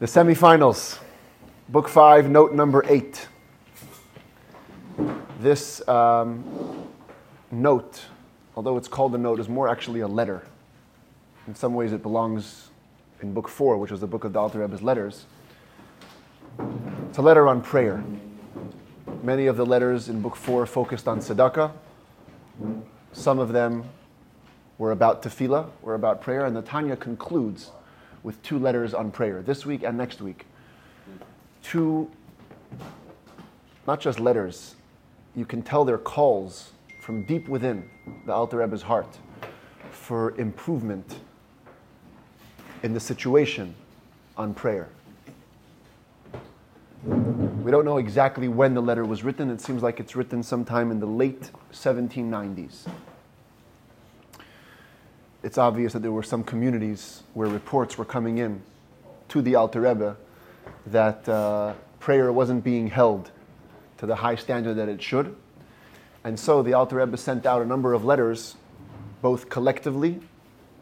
The semifinals, Book 5, Note Number 8. This note, although it's called a note, is more actually a letter. In some ways it belongs in Book 4, which was the book of the Alter Rebbe's letters. It's a letter on prayer. Many of the letters in Book 4 focused on tzedakah. Some of them were about tefillah, were about prayer, and the Tanya concludes with two letters on prayer, this week and next week. Two, not just letters, you can tell they're calls from deep within the Alter Rebbe's heart for improvement in the situation on prayer. We don't know exactly when the letter was written. It seems like it's written sometime in the late 1790s. It's obvious that there were some communities where reports were coming in to the Alter Rebbe that prayer wasn't being held to the high standard that it should. And so the Alter Rebbe sent out a number of letters, both collectively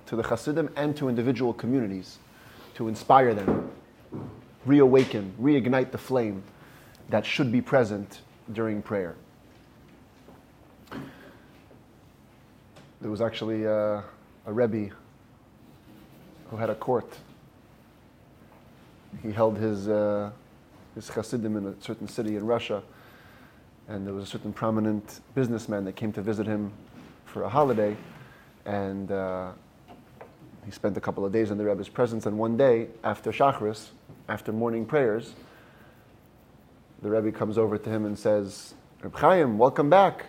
to the Hasidim and to individual communities, to inspire them, reawaken, reignite the flame that should be present during prayer. There was actually a Rebbe who had a court. He held his Hasidim in a certain city in Russia, and there was a certain prominent businessman that came to visit him for a holiday, and he spent a couple of days in the Rebbe's presence, and one day, after Shachris, after morning prayers, the Rebbe comes over to him and says, "Reb Chaim, welcome back."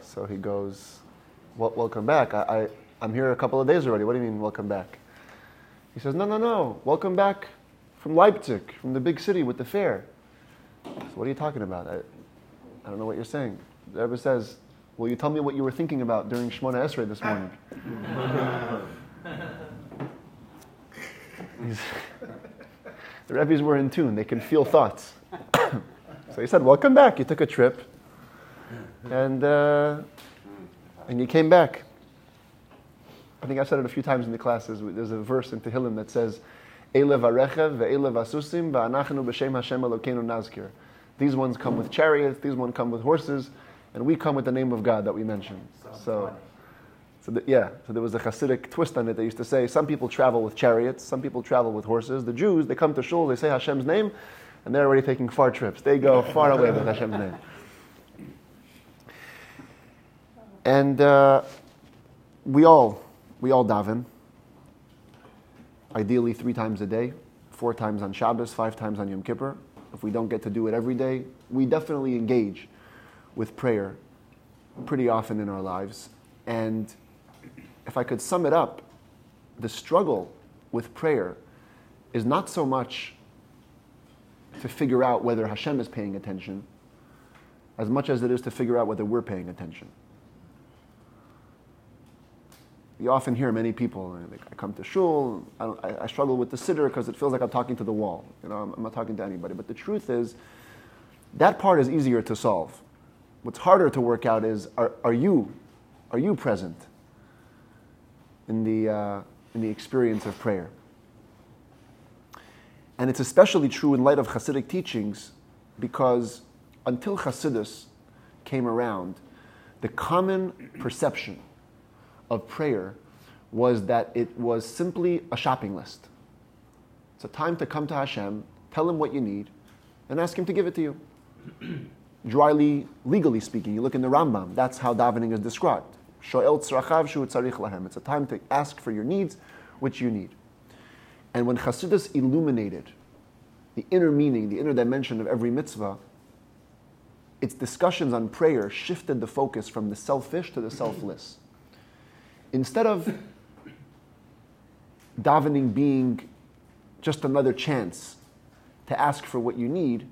So he goes, "Welcome back? I'm here a couple of days already. What do you mean, welcome back?" He says, No. Welcome back from Leipzig, from the big city with the fair. So what are you talking about? I don't know what you're saying. The Rebbe says, "Will you tell me what you were thinking about during Shemona Esrei this morning?" The Rebbe's were in tune. They can feel thoughts. So he said, "Welcome back. You took a trip. And you came back." I think I've said it a few times in the classes. There's a verse in Tehillim that says, "Eilev harechev ve'eilev hasusim va'anachnu b'shem Hashem Elokeinu nazkir." These ones come with chariots, these ones come with horses, and we come with the name of God that we mentioned. So there was a Hasidic twist on it. They used to say, some people travel with chariots, some people travel with horses. The Jews, they come to shul, they say Hashem's name, and they're already taking far trips. They go far away with Hashem's name. And we all daven, ideally 3 times a day, 4 times on Shabbos, 5 times on Yom Kippur. If we don't get to do it every day, we definitely engage with prayer pretty often in our lives. And if I could sum it up, the struggle with prayer is not so much to figure out whether Hashem is paying attention, as much as it is to figure out whether we're paying attention. You often hear many people, like, "I come to shul, I struggle with the siddur because it feels like I'm talking to the wall. I'm not talking to anybody." But the truth is, that part is easier to solve. What's harder to work out is, are you present in the experience of prayer? And it's especially true in light of Hasidic teachings, because until Chassidus came around, the common perception of prayer was that it was simply a shopping list. It's a time to come to Hashem, tell Him what you need, and ask Him to give it to you. Dryly, legally speaking, you look in the Rambam, that's how davening is described. Sho'el tzrachav shu tzarich lahem. It's a time to ask for your needs, which you need. And when Chassidus illuminated the inner meaning, the inner dimension of every mitzvah, its discussions on prayer shifted the focus from the selfish to the selfless. Instead of davening being just another chance to ask for what you need,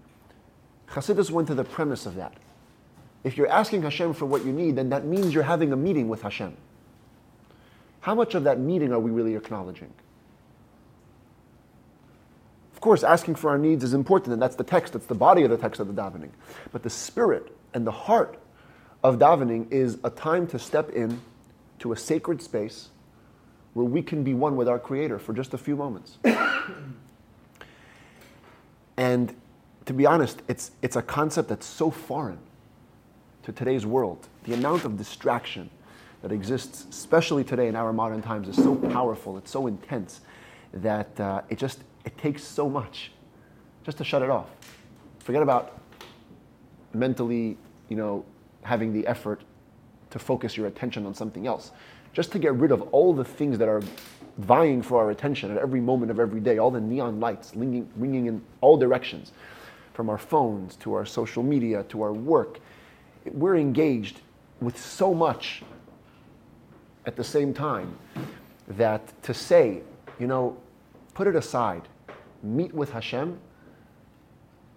Chassidus went to the premise of that. If you're asking Hashem for what you need, then that means you're having a meeting with Hashem. How much of that meeting are we really acknowledging? Of course, asking for our needs is important, and that's the text, that's the body of the text of the davening. But the spirit and the heart of davening is a time to step in to a sacred space where we can be one with our Creator for just a few moments. And to be honest, it's a concept that's so foreign to today's world. The amount of distraction that exists, especially today in our modern times, is so powerful, it's so intense, that it takes so much just to shut it off. Forget about mentally, having the effort to focus your attention on something else. Just to get rid of all the things that are vying for our attention at every moment of every day, all the neon lights ringing in all directions, from our phones to our social media to our work. We're engaged with so much at the same time that to say, put it aside, meet with Hashem,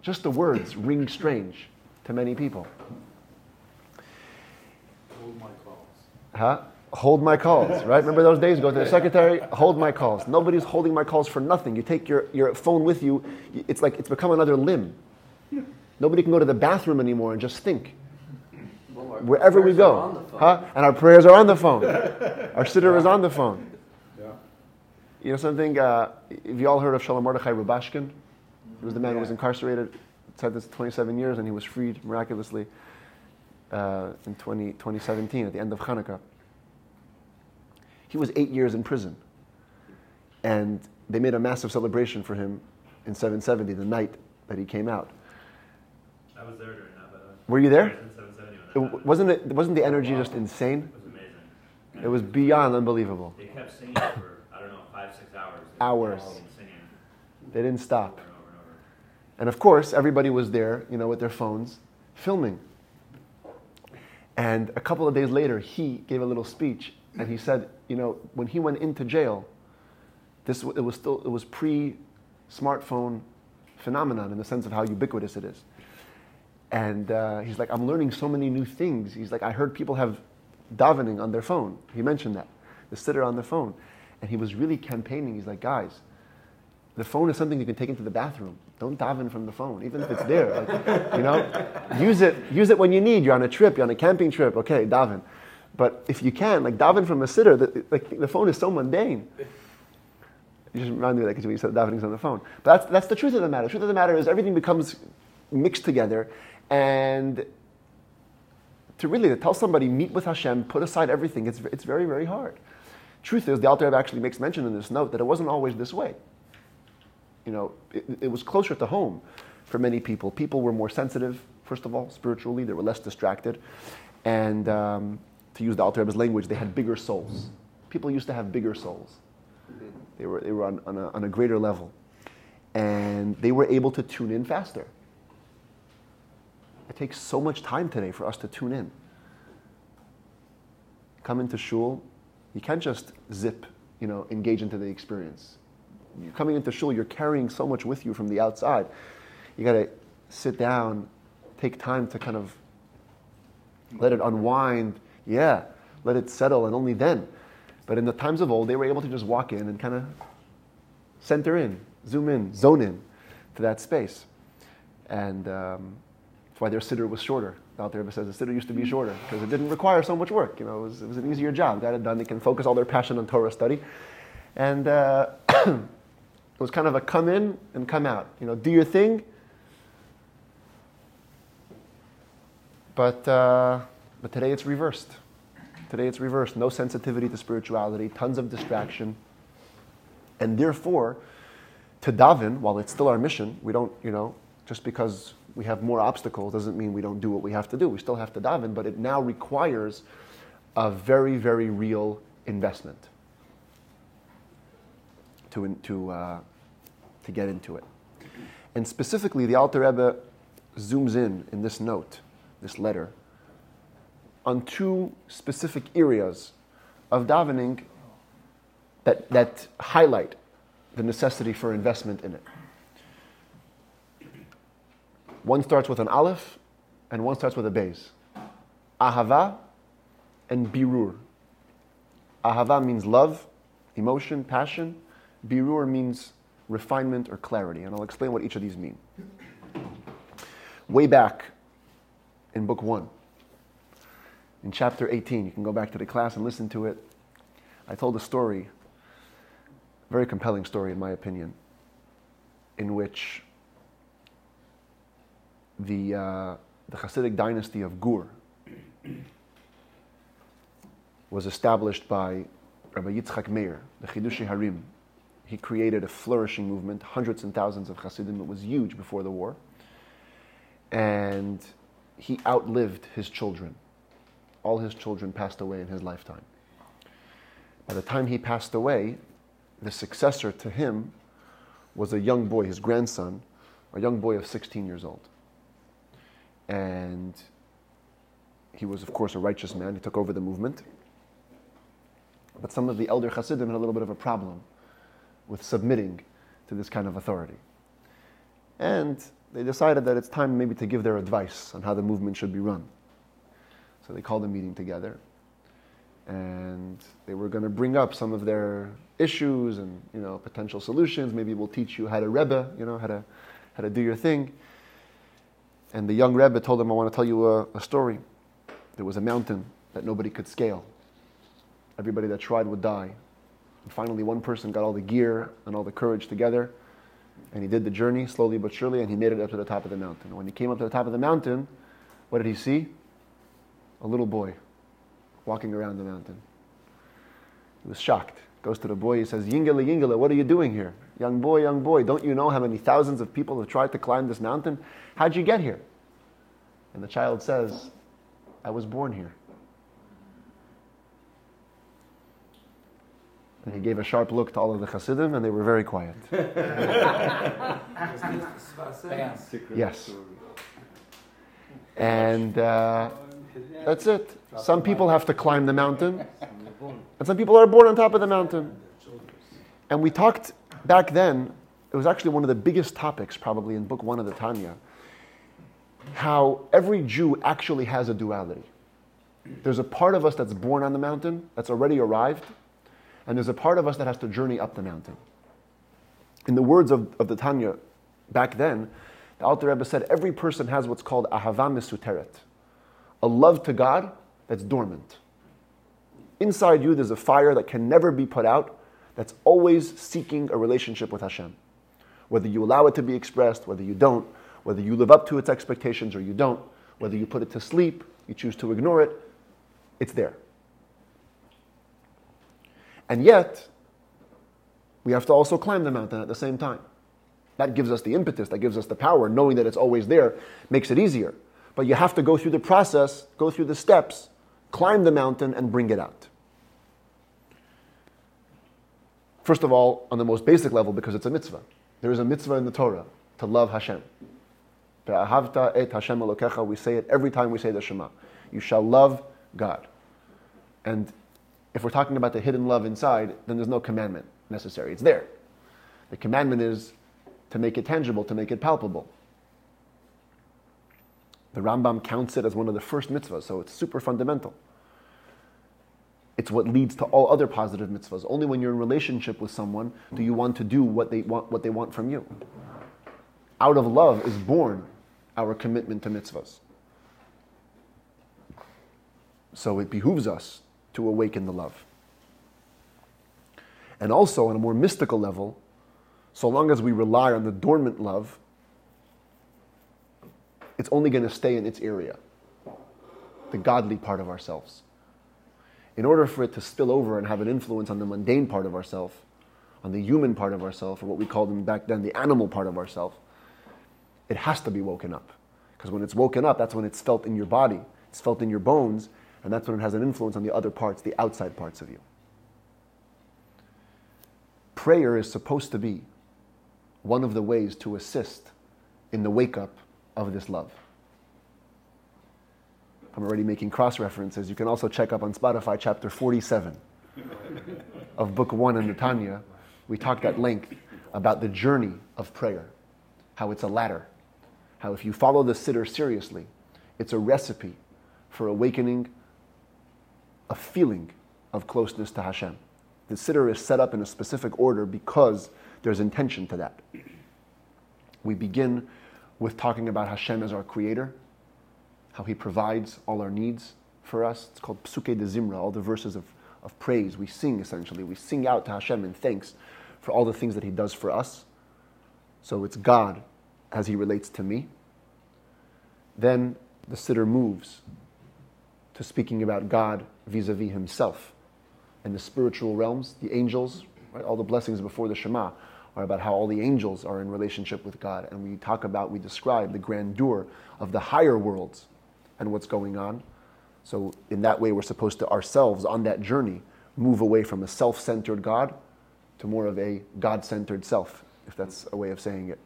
just the words ring strange to many people. Hold my calls. Huh? Hold my calls, right? Remember those days? Go to the secretary, hold my calls. Nobody's holding my calls for nothing. You take your phone with you. It's like it's become another limb. Nobody can go to the bathroom anymore and just think. Well, wherever we go. Huh? And our prayers are on the phone. Our siddur is on the phone. Yeah. You know something? Have you all heard of Shalom Mordechai Rubashkin? He was the man who was incarcerated, sentenced to 27 years, and he was freed miraculously in 2017 at the end of Hanukkah. He was 8 years in prison, and they made a massive celebration for him in 770, the night that he came out. I was there during that. Were you there? Wasn't the energy just insane? It was amazing. And it was beyond unbelievable. They kept singing for, I don't know, 5-6 hours. Hours. They didn't stop. Over and, over and, over. And of course, everybody was there, with their phones, filming. And a couple of days later, he gave a little speech. And he said, when he went into jail, it was pre-smartphone phenomenon in the sense of how ubiquitous it is. And he's like, I'm learning so many new things. He's like, I heard people have davening on their phone. He mentioned that, the siddur on their phone. And he was really campaigning. He's like, guys, the phone is something you can take into the bathroom. Don't daven from the phone, even if it's there. Like, use it when you need. You're on a trip, you're on a camping trip. Okay, daven. But if you can, like daven from a siddur, the phone is so mundane. You just remind me that because we said davening's on the phone. But that's the truth of the matter. The truth of the matter is everything becomes mixed together. And to tell somebody, meet with Hashem, put aside everything, it's very, very hard. Truth is, the Alter Rebbe actually makes mention in this note that it wasn't always this way. It was closer to home for many people. People were more sensitive, first of all, spiritually. They were less distracted. And to use the Alter Rebbe's language, they had bigger souls. People used to have bigger souls. They were on a greater level. And they were able to tune in faster. It takes so much time today for us to tune in. Come into shul, you can't just zip, engage into the experience. You're coming into shul, you're carrying so much with you from the outside. You got to sit down, take time to kind of let it unwind, let it settle, and only then. But in the times of old, they were able to just walk in and kind of center in, zoom in, zone in to that space. And that's why their siddur was shorter. The Alter Rebbe says the siddur used to be shorter because it didn't require so much work. It was an easier job. Got it done. They can focus all their passion on Torah study. And it was kind of a come in and come out. Do your thing. But today it's reversed. No sensitivity to spirituality, tons of distraction. And therefore, to daven, while it's still our mission, we don't, just because we have more obstacles doesn't mean we don't do what we have to do. We still have to daven, but it now requires a very, very real investment to get into it. And specifically, the Alter Rebbe zooms in this note, this letter, on two specific areas of davening that highlight the necessity for investment in it. One starts with an aleph, and one starts with a beis. Ahava and birur. Ahava means love, emotion, passion. Birur means refinement or clarity, and I'll explain what each of these mean. Way back in book 1, in chapter 18, you can go back to the class and listen to it. I told a story, a very compelling story in my opinion, in which the Hasidic dynasty of Gur was established by Rabbi Yitzchak Meir, the Chidushi Harim. He created a flourishing movement, hundreds and thousands of Hasidim. It was huge before the war. And he outlived his children. All his children passed away in his lifetime. By the time he passed away, the successor to him was a young boy, his grandson, a young boy of 16 years old. And he was, of course, a righteous man. He took over the movement. But some of the elder Hasidim had a little bit of a problem with submitting to this kind of authority. And they decided that it's time maybe to give their advice on how the movement should be run. So they called a meeting together. And they were going to bring up some of their issues and, you know, potential solutions. Maybe we'll teach you how to Rebbe, you know, how to do your thing. And the young Rebbe told them, I want to tell you a story. There was a mountain that nobody could scale. Everybody that tried would die. And finally, one person got all the gear and all the courage together. And he did the journey slowly but surely, and he made it up to the top of the mountain. And when he came up to the top of the mountain, what did he see? A little boy walking around the mountain. He was shocked. Goes to the boy, he says, Yingala, Yingala, what are you doing here? Young boy, don't you know how many thousands of people have tried to climb this mountain? How'd you get here? And the child says, I was born here. And he gave a sharp look to all of the Hasidim, and they were very quiet. Yes. And that's it. Some people have to climb the mountain, and some people are born on top of the mountain. And we talked back then, it was actually one of the biggest topics probably in Book 1 of the Tanya, how every Jew actually has a duality. There's a part of us that's born on the mountain, that's already arrived, and there's a part of us that has to journey up the mountain. In the words of the Tanya back then, the Alter Rebbe said, every person has what's called Ahava Mesutaret, a love to God that's dormant. Inside you, there's a fire that can never be put out, that's always seeking a relationship with Hashem. Whether you allow it to be expressed, whether you don't, whether you live up to its expectations or you don't, whether you put it to sleep, you choose to ignore it, it's there. And yet, we have to also climb the mountain at the same time. That gives us the impetus, that gives us the power. Knowing that it's always there makes it easier. But you have to go through the process, go through the steps, climb the mountain, and bring it out. First of all, on the most basic level, because it's a mitzvah. There is a mitzvah in the Torah to love Hashem. Be'ahavta et Hashem elokecha. We say it every time we say the Shema. You shall love God. And if we're talking about the hidden love inside, then there's no commandment necessary. It's there. The commandment is to make it tangible, to make it palpable. The Rambam counts it as one of the first mitzvahs, so it's super fundamental. It's what leads to all other positive mitzvahs. Only when you're in relationship with someone do you want to do what they want from you. Out of love is born our commitment to mitzvahs. So it behooves us to awaken the love. And also, on a more mystical level, so long as we rely on the dormant love, it's only going to stay in its area, the godly part of ourselves. In order for it to spill over and have an influence on the mundane part of ourselves, on the human part of ourselves, or what we called them back then, the animal part of ourselves, it has to be woken up. Because when it's woken up, that's when it's felt in your body, it's felt in your bones, and that's when it has an influence on the other parts, the outside parts of you. Prayer is supposed to be one of the ways to assist in the wake-up of this love. I'm already making cross-references. You can also check up on Spotify chapter 47 of Book 1 in the Tanya. We talked at length about the journey of prayer, how it's a ladder, how if you follow the siddur seriously, it's a recipe for awakening a feeling of closeness to Hashem. The siddur is set up in a specific order because there's intention to that. We begin with talking about Hashem as our creator, how he provides all our needs for us. It's called Psukei de Zimra, all the verses of praise we sing essentially. We sing out to Hashem in thanks for all the things that he does for us. So it's God as he relates to me. then the siddur moves to speaking about God vis-a-vis himself. And the spiritual realms, the angels, right? All the blessings before the Shema are about how all the angels are in relationship with God. And we talk about, we describe the grandeur of the higher worlds and what's going on. So in that way, we're supposed to ourselves, on that journey, move away from a self-centered God to more of a God-centered self, if that's a way of saying it.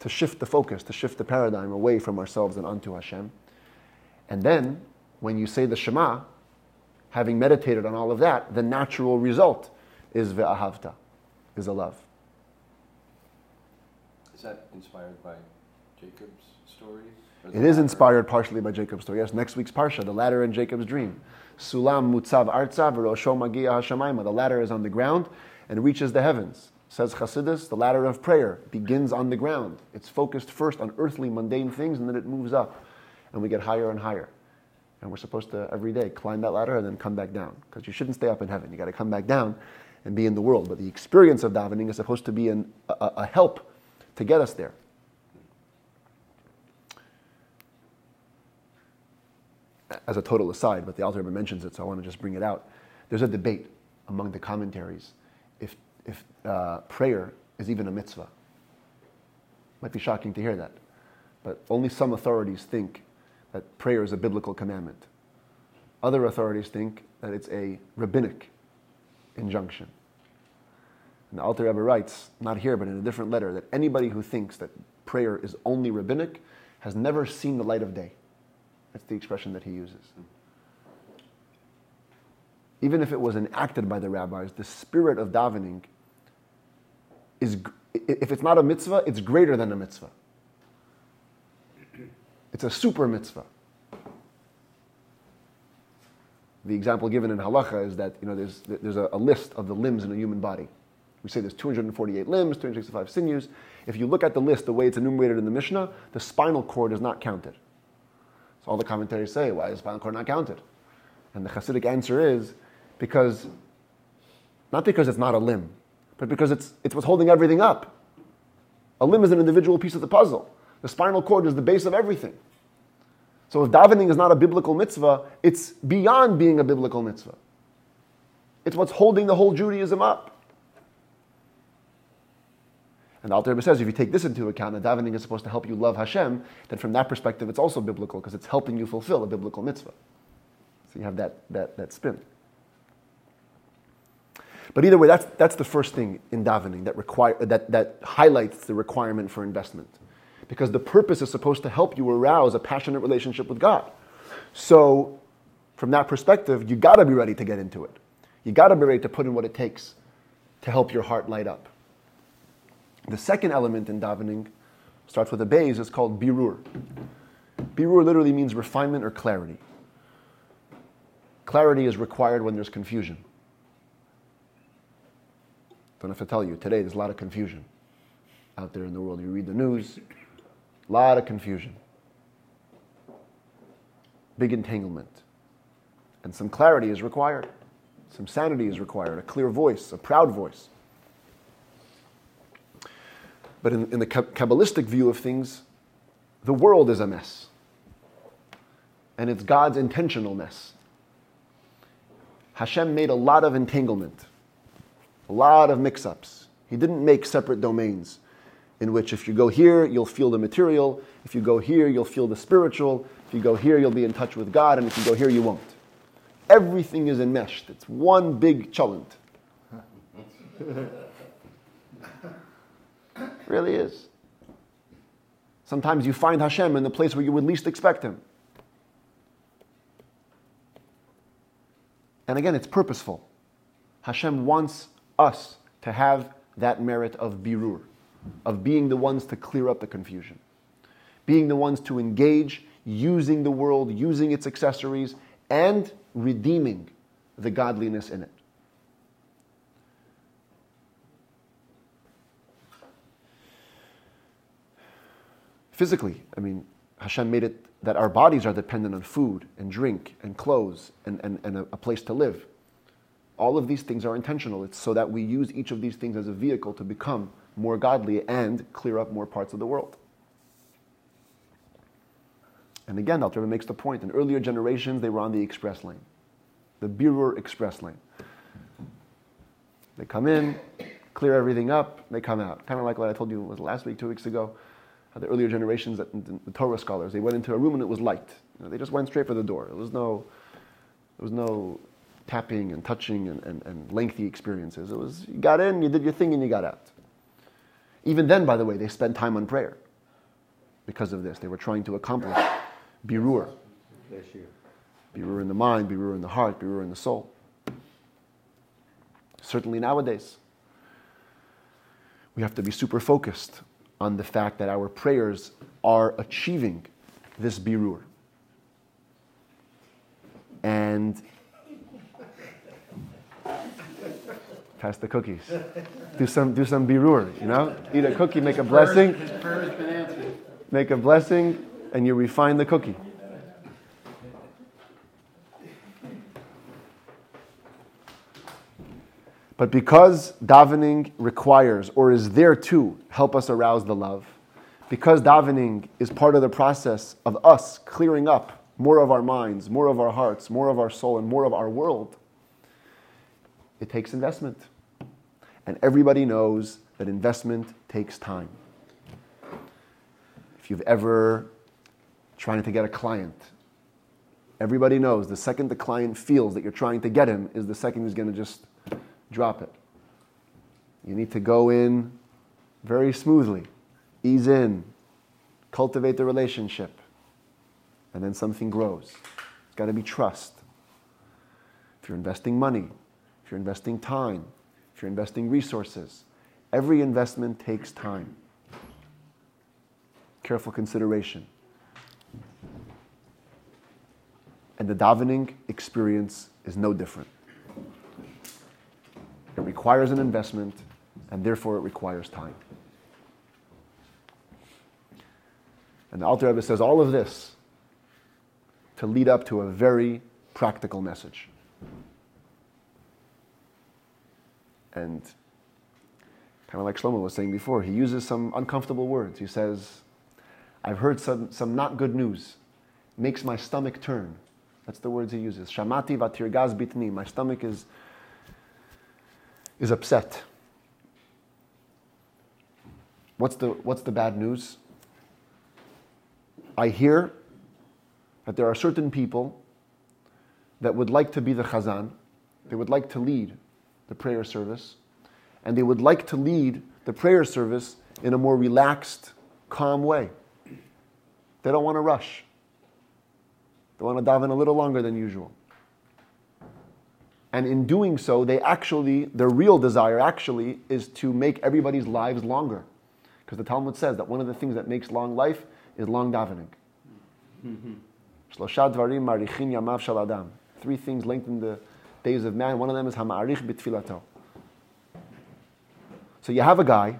To shift the focus, to shift the paradigm away from ourselves and onto Hashem. And then, when you say the Shema, having meditated on all of that, the natural result is ve'ahavta, is a love. Is that inspired by Jacob's story? It is inspired partially by Jacob's story. Yes, next week's Parsha, the ladder in Jacob's dream. Sulam mutzav artzah v'rosho magia hashamayma. The ladder is on the ground and reaches the heavens. Says Chassidus, the ladder of prayer begins on the ground. It's focused first on earthly, mundane things, and then it moves up. And we get higher and higher. And we're supposed to, every day, climb that ladder and then come back down. Because you shouldn't stay up in heaven. You got to come back down and be in the world. But the experience of davening is supposed to be a help to get us there. As a total aside, but the Alter Rebbe mentions it, so I want to just bring it out. There's a debate among the commentaries if prayer is even a mitzvah. Might be shocking to hear that, but only some authorities think that prayer is a biblical commandment. Other authorities think that it's a rabbinic injunction. And the Alter Rebbe writes, not here but in a different letter, that anybody who thinks that prayer is only rabbinic has never seen the light of day. That's the expression that he uses. Even if it was enacted by the rabbis, the spirit of davening is, if it's not a mitzvah, it's greater than a mitzvah. It's a super mitzvah. The example given in halacha is that, you know, there's a list of the limbs in a human body. We say there's 248 limbs, 365 sinews. If you look at the list the way it's enumerated in the Mishnah, the spinal cord is not counted. So all the commentaries say, why is the spinal cord not counted? And the Hasidic answer is, because, not because it's not a limb, but because it's what's holding everything up. A limb is an individual piece of the puzzle. The spinal cord is the base of everything. So if davening is not a biblical mitzvah, it's beyond being a biblical mitzvah. It's what's holding the whole Judaism up. And the Alter Rebbe says, if you take this into account, that davening is supposed to help you love Hashem, then from that perspective, it's also biblical, because it's helping you fulfill a biblical mitzvah. So you have that spin. But either way, that's the first thing in davening that highlights the requirement for investment. Because the purpose is supposed to help you arouse a passionate relationship with God. So from that perspective, you got to be ready to get into it. You got to be ready to put in what it takes to help your heart light up. The second element in davening starts with a beis. It's called birur. Birur literally means refinement or clarity. Clarity is required when there's confusion. Don't have to tell you, today there's a lot of confusion out there in the world. You read the news, a lot of confusion. Big entanglement. And some clarity is required. Some sanity is required. A clear voice, a proud voice. But in the Kabbalistic view of things, the world is a mess. And it's God's intentional mess. Hashem made a lot of entanglement, a lot of mix-ups. He didn't make separate domains in which if you go here, you'll feel the material. If you go here, you'll feel the spiritual. If you go here, you'll be in touch with God. And if you go here, you won't. Everything is enmeshed. It's one big cholent. It really is. Sometimes you find Hashem in the place where you would least expect him. And again, it's purposeful. Hashem wants us to have that merit of birur, of being the ones to clear up the confusion, being the ones to engage, using the world, using its accessories, and redeeming the godliness in it. Physically, I mean, Hashem made it that our bodies are dependent on food and drink and clothes and a place to live. All of these things are intentional. It's so that we use each of these things as a vehicle to become more godly and clear up more parts of the world. And again, Alter Rebbe makes the point, in earlier generations, they were on the express lane, the Birur express lane. They come in, clear everything up, they come out. Kind of like what I told you was last week, 2 weeks ago, how the earlier generations, the Torah scholars, they went into a room and it was light. You know, they just went straight for the door. There was no tapping and touching and lengthy experiences. It was, you got in, you did your thing, and you got out. Even then, by the way, they spent time on prayer. Because of this, they were trying to accomplish Birur. Birur in the mind, Birur in the heart, Birur in the soul. Certainly nowadays, we have to be super focused on the fact that our prayers are achieving this Birur. And pass the cookies. Do some Birur, you know? Eat a cookie, make a blessing. Make a blessing, and you refine the cookie. But because davening requires, or is there to, help us arouse the love, because davening is part of the process of us clearing up more of our minds, more of our hearts, more of our soul, and more of our world, it takes investment. And everybody knows that investment takes time. If you've ever trying to get a client, everybody knows the second the client feels that you're trying to get him is the second he's going to just drop it. You need to go in very smoothly, ease in, cultivate the relationship, and then something grows. It's got to be trust. If you're investing money, if you're investing time, if you're investing resources, every investment takes time. Careful consideration. And the davening experience is no different. It requires an investment, and therefore it requires time. And the Alter Rebbe says all of this to lead up to a very practical message. And kind of like Shlomo was saying before, he uses some uncomfortable words. He says, I've heard some not good news. Makes my stomach turn. That's the words he uses. Shamati vatirgaz bitni. My stomach is upset. What's the bad news? I hear that there are certain people that would like to be the chazan. They would like to lead the prayer service. And they would like to lead the prayer service in a more relaxed, calm way. They don't want to rush. They want to daven a little longer than usual. And in doing so, their real desire actually is to make everybody's lives longer. Because the Talmud says that one of the things that makes long life is long davening. Shlosha dvarim marichin yamav shel adam. 3 things lengthen the days of man. One of them is hama'arich bitfilato. So you have a guy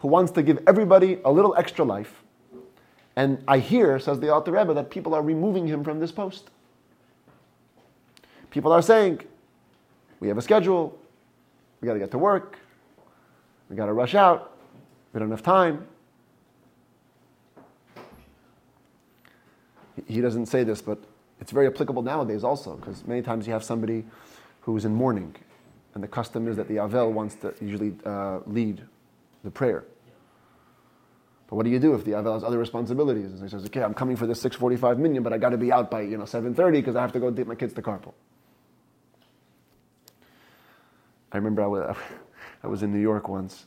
who wants to give everybody a little extra life. And I hear, says the Alter Rebbe, that people are removing him from this post. People are saying, we have a schedule, we got to get to work, we got to rush out, we don't have time. He doesn't say this, but it's very applicable nowadays also, because many times you have somebody who is in mourning, and the custom is that the Avel wants to usually lead the prayer. But what do you do if the Avel has other responsibilities? And he says, okay, I'm coming for this 6:45 minyan, but I got to be out by 7:30 because I have to go take my kids to carpool. I remember I was in New York once,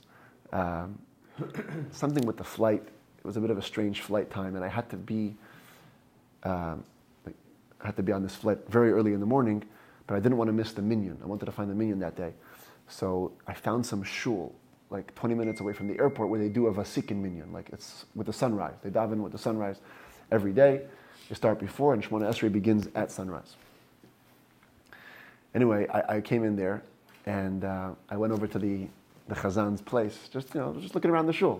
something with the flight. It was a bit of a strange flight time, and I had to be on this flight very early in the morning, but I didn't want to miss the minyan. I wanted to find the minyan that day. So I found some shul, like 20 minutes away from the airport, where they do a vasikin minyan, like it's with the sunrise. They daven with the sunrise every day. They start before, and Shemona Esrei begins at sunrise. Anyway, I came in there, and I went over to the chazan's place, just looking around the shul,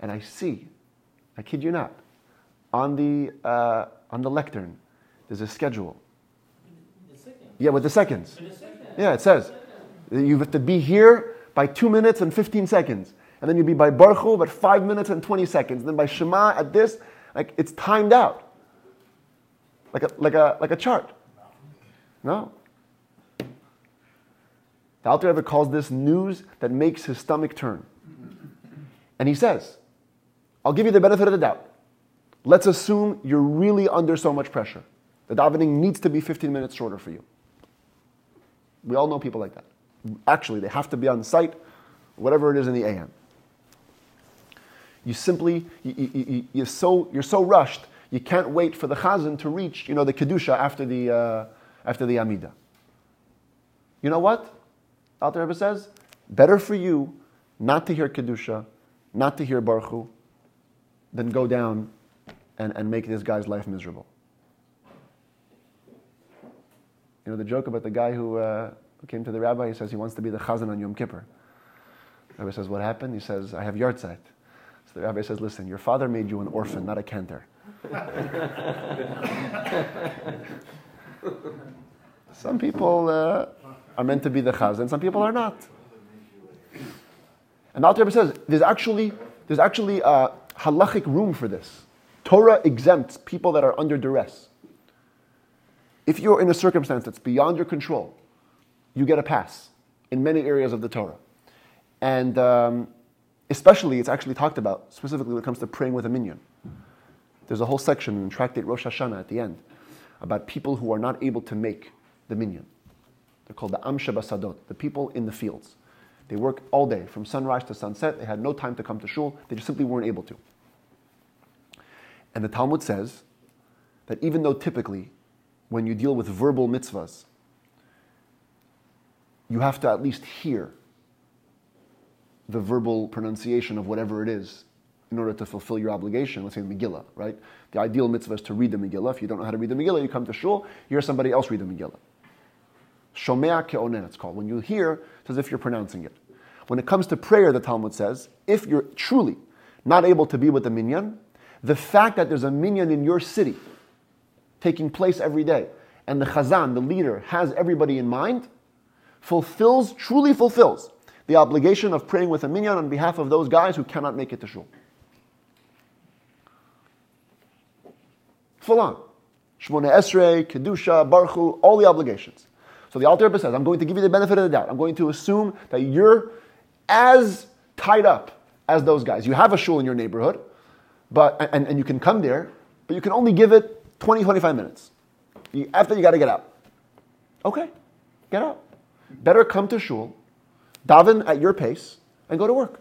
and I see, I kid you not, on the lectern, there's a schedule. Yeah, with the seconds. Yeah, it says you have to be here by 2 minutes and 15 seconds. And then you'll be by Barchu at 5 minutes and 20 seconds. And then by Shema at this. Like, it's timed out. like a chart. No. The Alter Rebbe calls this news that makes his stomach turn. And he says, I'll give you the benefit of the doubt. Let's assume you're really under so much pressure. The davening needs to be 15 minutes shorter for you. We all know people like that. Actually, they have to be on site, whatever it is in the AM. You simply, you're so rushed, you can't wait for the chazan to reach, you know, the kedusha after the Amida. You know what? Alter Rebbe says, better for you not to hear kedusha, not to hear Barchu, than go down and make this guy's life miserable. You know the joke about the guy who came to the rabbi, he says he wants to be the chazan on Yom Kippur. The rabbi says, what happened? He says, I have yahrzeit. So the rabbi says, listen, your father made you an orphan, not a cantor. Some people are meant to be the chazan, some people are not. And the Alter Rebbe says, there's actually halachic room for this. Torah exempts people that are under duress. If you're in a circumstance that's beyond your control, you get a pass in many areas of the Torah. And especially, it's actually talked about, specifically when it comes to praying with a minyan. There's a whole section in Tractate Rosh Hashanah at the end about people who are not able to make the minyan. They're called the Am Shebasadot, the people in the fields. They work all day, from sunrise to sunset. They had no time to come to shul. They just simply weren't able to. And the Talmud says that even though typically when you deal with verbal mitzvahs, you have to at least hear the verbal pronunciation of whatever it is in order to fulfill your obligation. Let's say the Megillah, right? The ideal mitzvah is to read the Megillah. If you don't know how to read the Megillah, you come to shul, you hear somebody else read the Megillah. Shomea ke'onen, it's called. When you hear, it's as if you're pronouncing it. When it comes to prayer, the Talmud says, if you're truly not able to be with the minyan, the fact that there's a minyan in your city taking place every day, and the chazan, the leader, has everybody in mind, truly fulfills the obligation of praying with a minyan on behalf of those guys who cannot make it to shul. Full on. Shemona Esrei, kedusha, Barchu, all the obligations. So the Alter Rebbe says, I'm going to give you the benefit of the doubt. I'm going to assume that you're as tied up as those guys. You have a shul in your neighborhood, but you can come there, but you can only give it 20, 25 minutes. After you got to get out. Okay, get out. Better come to shul, daven at your pace, and go to work.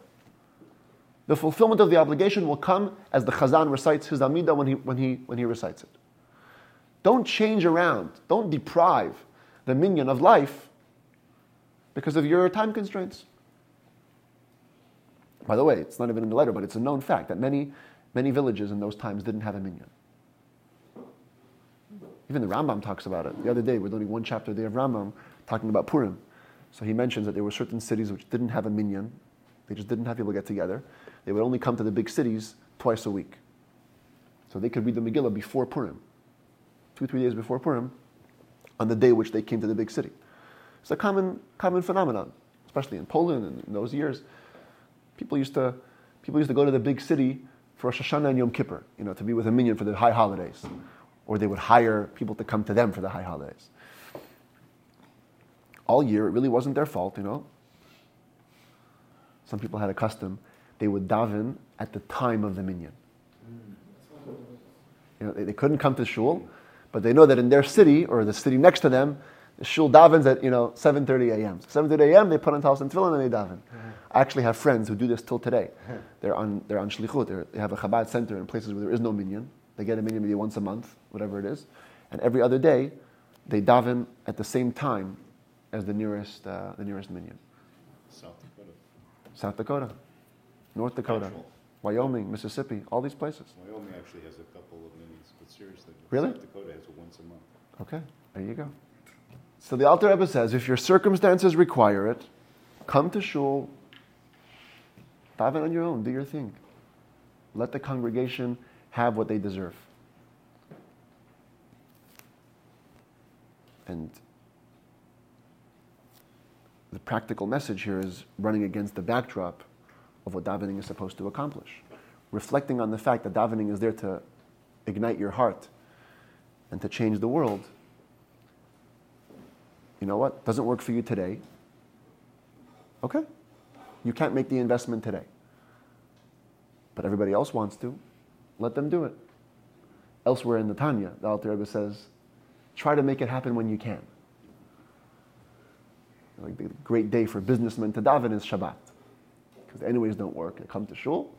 The fulfillment of the obligation will come as the chazan recites his Amida when he recites it. Don't change around. Don't deprive the minyan of life because of your time constraints. By the way, it's not even in the letter, but it's a known fact that many villages in those times didn't have a minyan. Even the Rambam talks about it. The other day, we're doing one chapter a day of Rambam, talking about Purim. So he mentions that there were certain cities which didn't have a minyan. They just didn't have people get together. They would only come to the big cities twice a week. So they could read the Megillah before Purim. 2-3 days before Purim, on the day which they came to the big city. It's a common phenomenon, especially in Poland and in those years. People used to go to the big city for Rosh Hashanah and Yom Kippur, you know, to be with a minyan for the high holidays. Or they would hire people to come to them for the high holidays. All year, it really wasn't their fault, you know. Some people had a custom. They would daven at the time of the minyan. You know, they couldn't come to shul, but they know that in their city, or the city next to them, the shul davens at, you know, 7:30 a.m. So 7:30 a.m., they put on talis and tefillin and they daven. I actually have friends who do this till today. They're on shlichut. They have a Chabad center in places where there is no minyan. They get a minyan maybe once a month, whatever it is. And every other day, they daven at the same time as the nearest minyan. South Dakota. North Dakota. Central. Wyoming, Mississippi, all these places. Wyoming actually has a couple of minyans, but seriously. Really? South Dakota has it once a month. Okay, there you go. So the Alter Rebbe says, if your circumstances require it, come to shul, daven on your own, do your thing. Let the congregation have what they deserve. And the practical message here is running against the backdrop of what davening is supposed to accomplish. Reflecting on the fact that davening is there to ignite your heart and to change the world, you know what? Doesn't work for you today. Okay. You can't make the investment today. But everybody else wants to. Let them do it. Elsewhere in the Tanya, the Alter Rebbe says, try to make it happen when you can. Like the great day for businessmen to daven is Shabbat. Because the anyways don't work. They come to shul.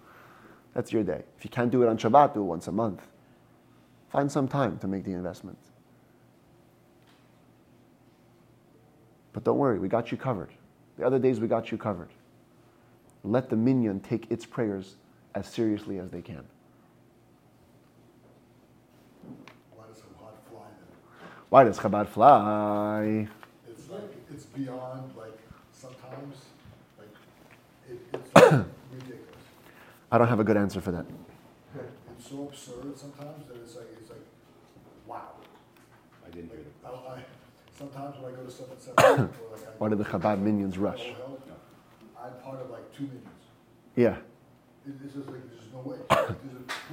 That's your day. If you can't do it on Shabbat, do it once a month. Find some time to make the investment. But don't worry, we got you covered. The other days we got you covered. Let the minyan take its prayers as seriously as they can. Why does Chabad fly then? Why does Chabad fly? It's like, it's beyond, like, sometimes, like, it's ridiculous. I don't have a good answer for that. It's so absurd sometimes that it's like, wow. I didn't hear the question. Sometimes when I go to 7-7, why did the Chabad minions rush? I'm part of like two minions. Yeah. It's just like, there's no way.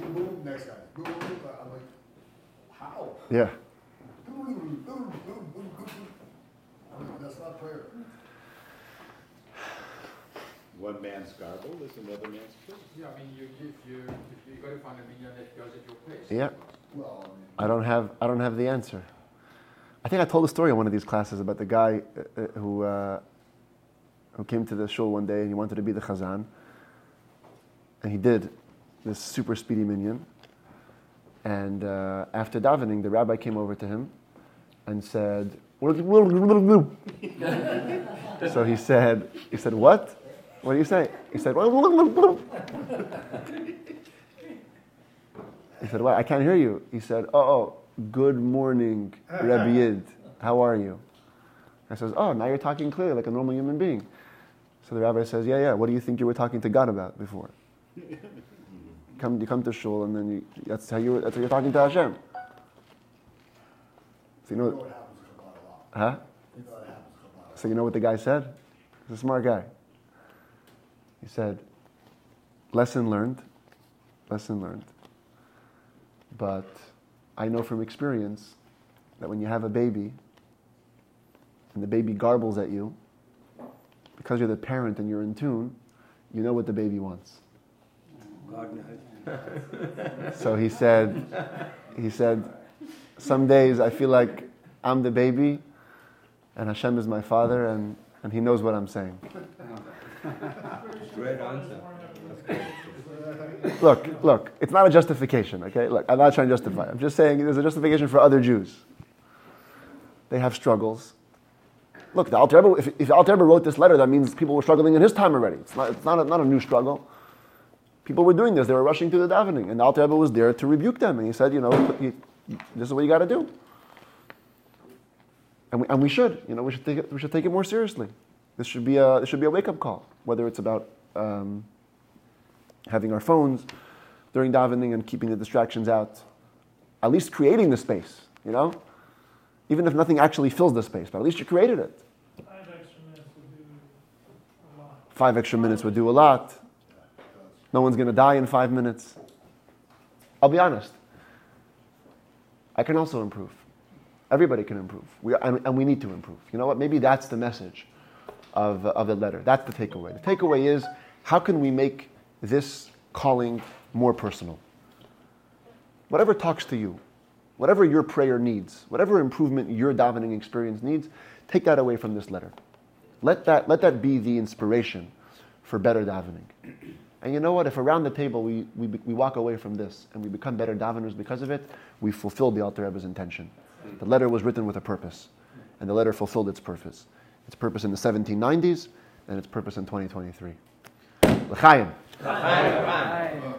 Boom, boom, next guy. Boom, boom, boom. I'm like, how? Yeah. Boom, boom, boom, boom, boom, boom, boom. I mean, that's not prayer. One man's garble is another man's prayer. Yeah, I mean, you got to find a minion that goes at your place. Yeah. Well, I don't have the answer. I think I told a story in one of these classes about the guy who came to the shul one day and he wanted to be the chazan. And he did this super speedy minyan. And after davening, the rabbi came over to him and said, so he said, what? What do you say? He said, he said, what? I can't hear you. He said, oh. Good morning, Rabbi Yid. How are you? I says, oh, now you're talking clearly like a normal human being. So the rabbi says, yeah, what do you think you were talking to God about before? You come to shul and then that's how you're talking to Hashem. So you know what happens to Chabad a lot. Huh? So you know what the guy said? He's a smart guy. He said, lesson learned. But I know from experience that when you have a baby and the baby garbles at you, because you're the parent and you're in tune, you know what the baby wants. God knows. So he said, some days I feel like I'm the baby and Hashem is my father and he knows what I'm saying. Great answer. Look, it's not a justification, okay? Look, I'm not trying to justify it. I'm just saying there's a justification for other Jews. They have struggles. Look, the Alter Rebbe, if Alter Rebbe wrote this letter, that means people were struggling in his time already. It's not a new struggle. People were doing this. They were rushing through the davening. And the Alter Rebbe was there to rebuke them. And he said, you know, this is what you got to do. And we should. You know, we should take it more seriously. This should be a wake-up call, whether it's about having our phones during davening and keeping the distractions out, at least creating the space, you know? Even if nothing actually fills the space, but at least you created it. 5 extra minutes would do a lot. No one's going to die in 5 minutes. I'll be honest. I can also improve. Everybody can improve. We need to improve. You know what? Maybe that's the message of the letter. That's the takeaway. The takeaway is, how can we make this calling more personal? Whatever talks to you, whatever your prayer needs, whatever improvement your davening experience needs, take that away from this letter. Let that be the inspiration for better davening. And you know what? If around the table we walk away from this and we become better daveners because of it, we fulfilled the Alter Rebbe's intention. The letter was written with a purpose, and the letter fulfilled its purpose. Its purpose in the 1790s and its purpose in 2023. L'chaim. Hi.